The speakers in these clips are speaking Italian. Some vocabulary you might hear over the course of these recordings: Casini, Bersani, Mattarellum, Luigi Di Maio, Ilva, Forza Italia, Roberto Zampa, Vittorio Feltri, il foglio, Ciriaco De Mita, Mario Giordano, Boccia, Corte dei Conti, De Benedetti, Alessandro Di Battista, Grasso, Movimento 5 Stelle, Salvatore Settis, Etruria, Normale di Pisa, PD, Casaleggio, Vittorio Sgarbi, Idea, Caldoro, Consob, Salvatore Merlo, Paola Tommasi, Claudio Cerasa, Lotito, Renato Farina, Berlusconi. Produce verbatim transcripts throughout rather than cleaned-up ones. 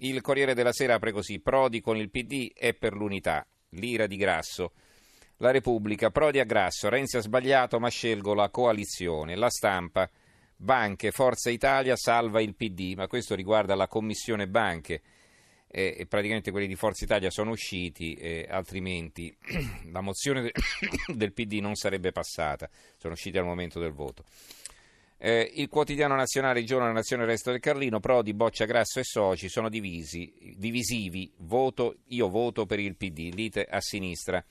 Il Corriere della Sera apre così: Prodi con il P D è per l'unità, l'ira di Grasso. La Repubblica, Prodi a Grasso, Renzi ha sbagliato ma scelgo la coalizione. La Stampa, banche, Forza Italia salva il P D, ma questo riguarda la commissione banche e, e praticamente quelli di Forza Italia sono usciti, e, altrimenti la mozione de- del P D non sarebbe passata, sono usciti al momento del voto. Eh, il Quotidiano Nazionale, il Giorno della Nazione, il Resto del Carlino, Prodi, Boccia, Grasso e soci sono divisi, divisivi, voto, io voto per il P D, lite a sinistra.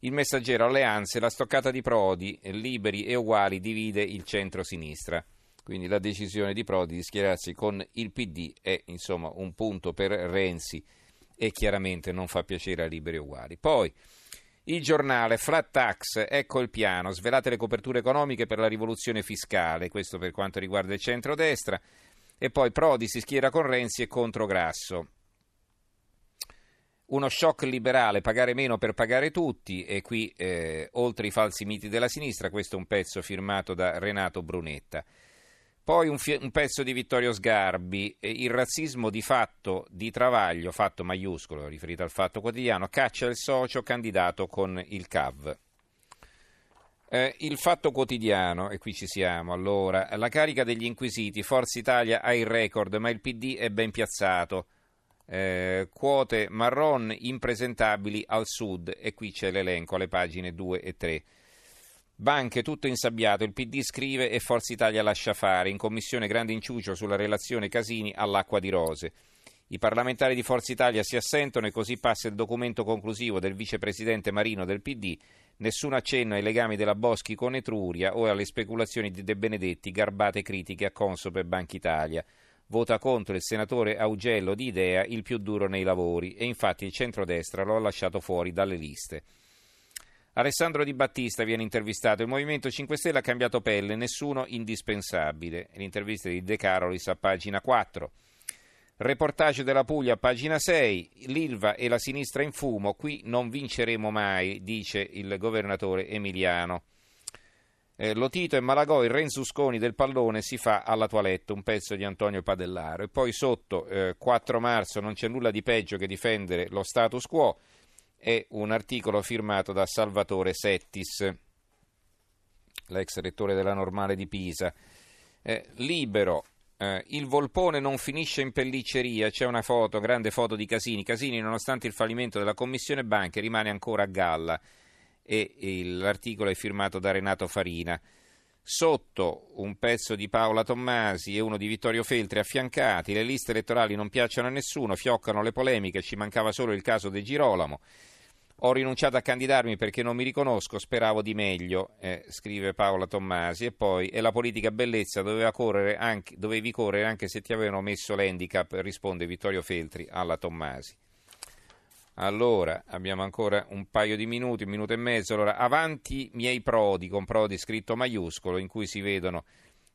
Il Messaggero, alleanze, la stoccata di Prodi, liberi e uguali, divide il centro-sinistra. Quindi la decisione di Prodi di schierarsi con il P D è insomma un punto per Renzi e chiaramente non fa piacere a liberi e uguali. Poi il Giornale, flat tax, ecco il piano, svelate le coperture economiche per la rivoluzione fiscale, questo per quanto riguarda il centrodestra. E poi Prodi si schiera con Renzi e contro Grasso. Uno shock liberale, pagare meno per pagare tutti, e qui eh, oltre i falsi miti della sinistra, questo è un pezzo firmato da Renato Brunetta. Poi un, fi- un pezzo di Vittorio Sgarbi, eh, il razzismo di fatto di Travaglio, fatto maiuscolo, riferito al Fatto Quotidiano, caccia il socio candidato con il C A V. Eh, il Fatto Quotidiano, e qui ci siamo allora, la carica degli inquisiti, Forza Italia ha il record ma il P D è ben piazzato. Eh, quote marron impresentabili al sud, e qui c'è l'elenco alle pagine due e tre. Banche tutto insabbiato, il P D scrive e Forza Italia lascia fare, in commissione grande inciucio sulla relazione Casini all'acqua di rose. I parlamentari di Forza Italia si assentono e così passa il documento conclusivo del vicepresidente Marino del P D, nessun accenno ai legami della Boschi con Etruria o alle speculazioni di De Benedetti, garbate critiche a Consob e Banca Italia. Vota contro il senatore Augello di Idea, il più duro nei lavori, e infatti il centrodestra lo ha lasciato fuori dalle liste. Alessandro Di Battista viene intervistato, il Movimento cinque Stelle ha cambiato pelle, nessuno indispensabile. L'intervista di De Carolis a pagina quattro. Reportage della Puglia a pagina sei, l'Ilva e la sinistra in fumo, qui non vinceremo mai, dice il governatore emiliano. Eh, Lotito e Malagò, il Renzusconi del pallone si fa alla toilette, un pezzo di Antonio Padellaro. E poi sotto, eh, quattro marzo, non c'è nulla di peggio che difendere lo status quo, è un articolo firmato da Salvatore Settis, l'ex rettore della Normale di Pisa. Eh, libero, eh, il volpone non finisce in pellicceria, c'è una foto, grande foto di Casini. Casini, nonostante il fallimento della Commissione Banche, rimane ancora a galla. E l'articolo è firmato da Renato Farina. Sotto un pezzo di Paola Tommasi e uno di Vittorio Feltri affiancati, le liste elettorali non piacciono a nessuno, fioccano le polemiche, ci mancava solo il caso De Girolamo, ho rinunciato a candidarmi perché non mi riconosco, speravo di meglio, eh, scrive Paola Tommasi. E poi è la politica bellezza, doveva correre anche, dovevi correre anche se ti avevano messo l'handicap, risponde Vittorio Feltri alla Tommasi. Allora, abbiamo ancora un paio di minuti, un minuto e mezzo. Allora, avanti miei Prodi, con Prodi scritto maiuscolo, in cui si vedono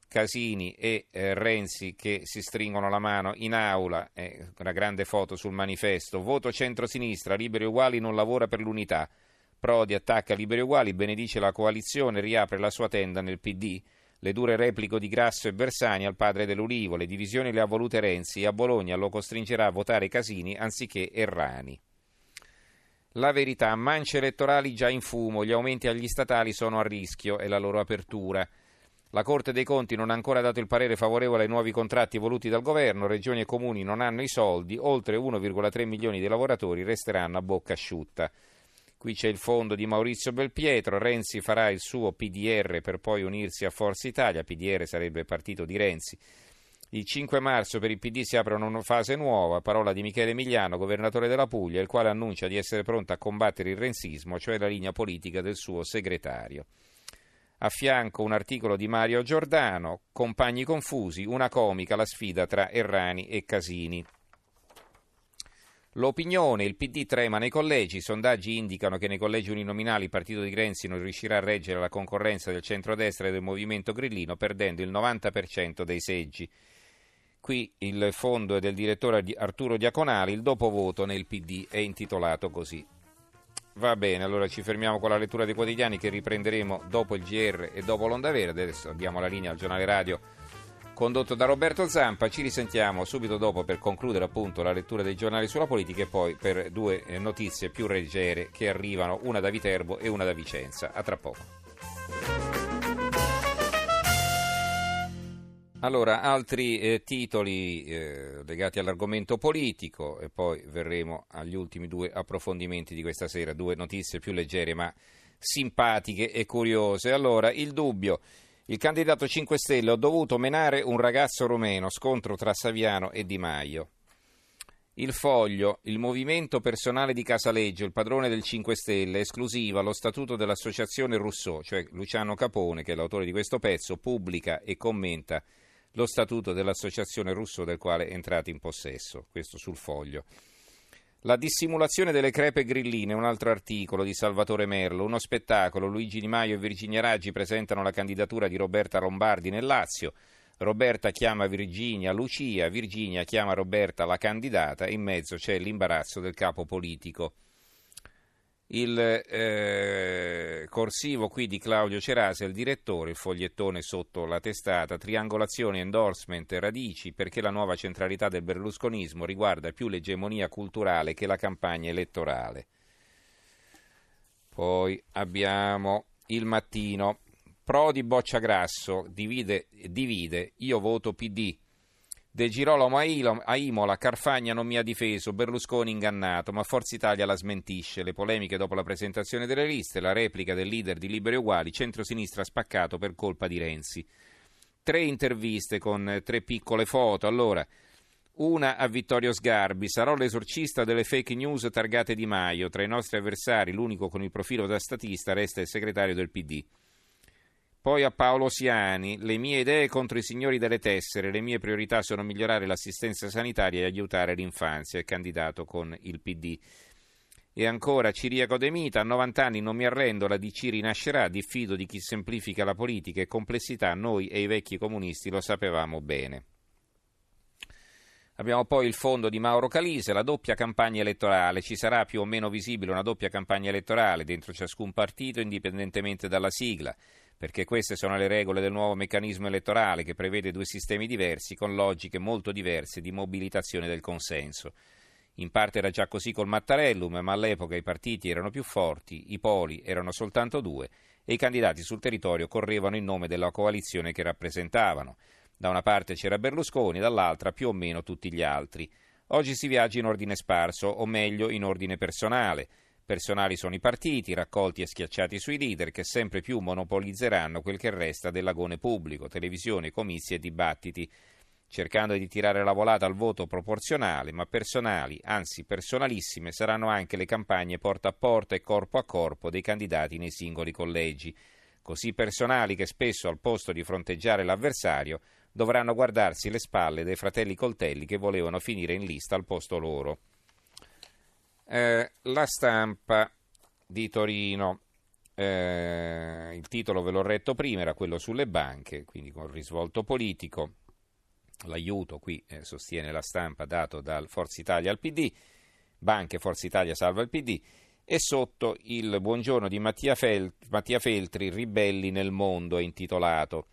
Casini e eh, Renzi che si stringono la mano in aula, eh, una grande foto sul manifesto. Voto centrosinistra, liberi e uguali non lavora per l'unità. Prodi attacca liberi e uguali, benedice la coalizione, riapre la sua tenda nel P D. Le dure repliche di Grasso e Bersani al padre dell'Ulivo, le divisioni le ha volute Renzi, a Bologna lo costringerà a votare Casini anziché Errani. La Verità, mance elettorali già in fumo, gli aumenti agli statali sono a rischio e la loro apertura. La Corte dei Conti non ha ancora dato il parere favorevole ai nuovi contratti voluti dal governo, regioni e comuni non hanno i soldi, oltre uno virgola tre milioni di lavoratori resteranno a bocca asciutta. Qui c'è il fondo di Maurizio Belpietro, Renzi farà il suo P D R per poi unirsi a Forza Italia, P D R sarebbe partito di Renzi. Il cinque marzo per il P D si apre una fase nuova, parola di Michele Emiliano, governatore della Puglia, il quale annuncia di essere pronto a combattere il renzismo, cioè la linea politica del suo segretario. A fianco un articolo di Mario Giordano, compagni confusi, una comica la sfida tra Errani e Casini. L'Opinione, il P D trema nei collegi, i sondaggi indicano che nei collegi uninominali il partito di Renzi non riuscirà a reggere la concorrenza del centrodestra e del movimento grillino, perdendo il novanta per cento dei seggi. Qui il fondo è del direttore Arturo Diaconali, il dopovoto nel P D è intitolato così. Va bene, allora ci fermiamo con la lettura dei quotidiani che riprenderemo dopo il G R e dopo l'Onda Verde. Adesso abbiamo la linea al giornale radio condotto da Roberto Zampa. Ci risentiamo subito dopo per concludere appunto la lettura dei giornali sulla politica e poi per due notizie più leggere che arrivano, una da Viterbo e una da Vicenza. A tra poco. Allora, altri eh, titoli eh, legati all'argomento politico e poi verremo agli ultimi due approfondimenti di questa sera, due notizie più leggere ma simpatiche e curiose. Allora, il dubbio, il candidato cinque Stelle, ho dovuto menare un ragazzo romeno, scontro tra Saviano e Di Maio. Il Foglio, il movimento personale di Casaleggio, il padrone del cinque Stelle, esclusiva, lo statuto dell'associazione Rousseau, cioè Luciano Capone, che è l'autore di questo pezzo, pubblica e commenta lo statuto dell'associazione Rousseau del quale è entrato in possesso, questo sul Foglio. La dissimulazione delle crepe grilline, un altro articolo di Salvatore Merlo, uno spettacolo, Luigi Di Maio e Virginia Raggi presentano la candidatura di Roberta Lombardi nel Lazio, Roberta chiama Virginia Lucia, Virginia chiama Roberta la candidata, in mezzo c'è l'imbarazzo del capo politico. Il eh, corsivo qui di Claudio Cerasa, il direttore, il fogliettone sotto la testata, triangolazioni, endorsement, radici, perché la nuova centralità del berlusconismo riguarda più l'egemonia culturale che la campagna elettorale. Poi abbiamo Il Mattino, Prodi boccia Grasso, divide, divide, io voto P D. De Girolamo a Imola, Carfagna non mi ha difeso, Berlusconi ingannato, ma Forza Italia la smentisce. Le polemiche dopo la presentazione delle liste, la replica del leader di Liberi e Uguali, centrosinistra spaccato per colpa di Renzi. Tre interviste con tre piccole foto, allora, una a Vittorio Sgarbi, sarò l'esorcista delle fake news targate Di Maio, tra i nostri avversari l'unico con il profilo da statista resta il segretario del P D. Poi a Paolo Siani, le mie idee contro i signori delle tessere, le mie priorità sono migliorare l'assistenza sanitaria e aiutare l'infanzia, è candidato con il P D. E ancora Ciriaco De Mita, a novanta anni non mi arrendo, la D C rinascerà, diffido di chi semplifica la politica e complessità, noi e i vecchi comunisti lo sapevamo bene. Abbiamo poi il fondo di Mauro Calise, la doppia campagna elettorale, ci sarà più o meno visibile una doppia campagna elettorale dentro ciascun partito indipendentemente dalla sigla, perché queste sono le regole del nuovo meccanismo elettorale che prevede due sistemi diversi con logiche molto diverse di mobilitazione del consenso. In parte era già così col Mattarellum, ma all'epoca i partiti erano più forti, i poli erano soltanto due e i candidati sul territorio correvano in nome della coalizione che rappresentavano. Da una parte c'era Berlusconi, dall'altra più o meno tutti gli altri. Oggi si viaggia in ordine sparso, o meglio in ordine personale. Personali sono i partiti, raccolti e schiacciati sui leader, che sempre più monopolizzeranno quel che resta dell'agone pubblico, televisione, comizi e dibattiti, cercando di tirare la volata al voto proporzionale, ma personali, anzi personalissime, saranno anche le campagne porta a porta e corpo a corpo dei candidati nei singoli collegi, così personali che spesso, al posto di fronteggiare l'avversario, dovranno guardarsi le spalle dei fratelli coltelli che volevano finire in lista al posto loro. Eh, la Stampa di Torino, eh, il titolo ve l'ho letto prima, era quello sulle banche, quindi con risvolto politico, l'aiuto qui eh, sostiene la Stampa dato dal Forza Italia al P D, banche Forza Italia salva il P D, e sotto il buongiorno di Mattia, Fel- Mattia Feltri, ribelli nel mondo è intitolato.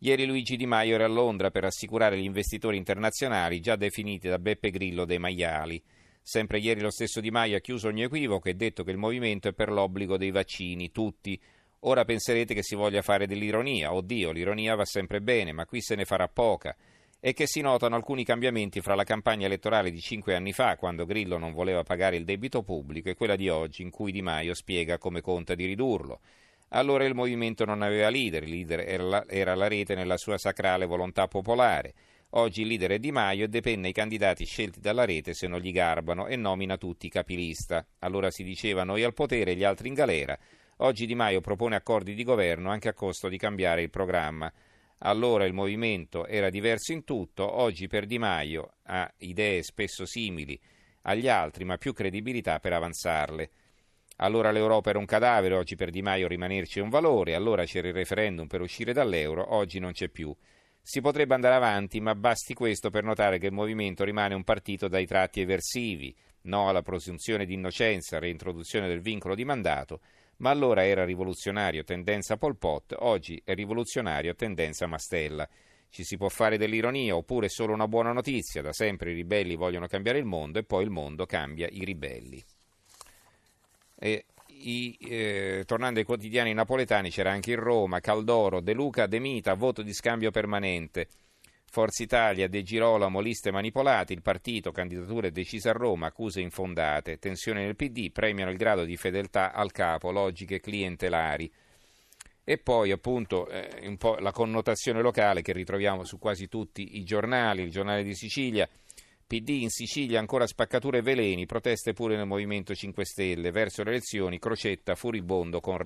Ieri Luigi Di Maio era a Londra per assicurare gli investitori internazionali già definiti da Beppe Grillo dei maiali. Sempre ieri lo stesso Di Maio ha chiuso ogni equivoco e ha detto che il movimento è per l'obbligo dei vaccini, tutti. Ora penserete che si voglia fare dell'ironia, oddio, l'ironia va sempre bene, ma qui se ne farà poca. E che si notano alcuni cambiamenti fra la campagna elettorale di cinque anni fa, quando Grillo non voleva pagare il debito pubblico, e quella di oggi, in cui Di Maio spiega come conta di ridurlo. Allora il movimento non aveva leader, il leader era la, era la rete nella sua sacrale volontà popolare. Oggi il leader è Di Maio e depende i candidati scelti dalla rete se non gli garbano e nomina tutti capilista. Allora si diceva noi al potere e gli altri in galera. Oggi Di Maio propone accordi di governo anche a costo di cambiare il programma. Allora il movimento era diverso in tutto, oggi per Di Maio ha idee spesso simili agli altri ma più credibilità per avanzarle. Allora l'Europa era un cadavere, oggi per Di Maio rimanerci è un valore, allora c'era il referendum per uscire dall'euro, oggi non c'è più. Si potrebbe andare avanti, ma basti questo per notare che il movimento rimane un partito dai tratti eversivi, no alla presunzione di innocenza, reintroduzione del vincolo di mandato, ma allora era rivoluzionario tendenza Pol Pot, oggi è rivoluzionario tendenza Mastella. Ci si può fare dell'ironia oppure solo una buona notizia, da sempre i ribelli vogliono cambiare il mondo e poi il mondo cambia i ribelli. E I, eh, tornando ai quotidiani napoletani, c'era anche in Roma, Caldoro, De Luca, De Mita, voto di scambio permanente, Forza Italia, De Girolamo, liste manipolate, il partito, candidature decise a Roma, accuse infondate, tensione nel P D, premiano il grado di fedeltà al capo, logiche clientelari. E poi appunto eh, un po' la connotazione locale che ritroviamo su quasi tutti i giornali, il Giornale di Sicilia, P D in Sicilia, ancora spaccature e veleni, proteste pure nel Movimento cinque Stelle, verso le elezioni, Crocetta furibondo con Renzi.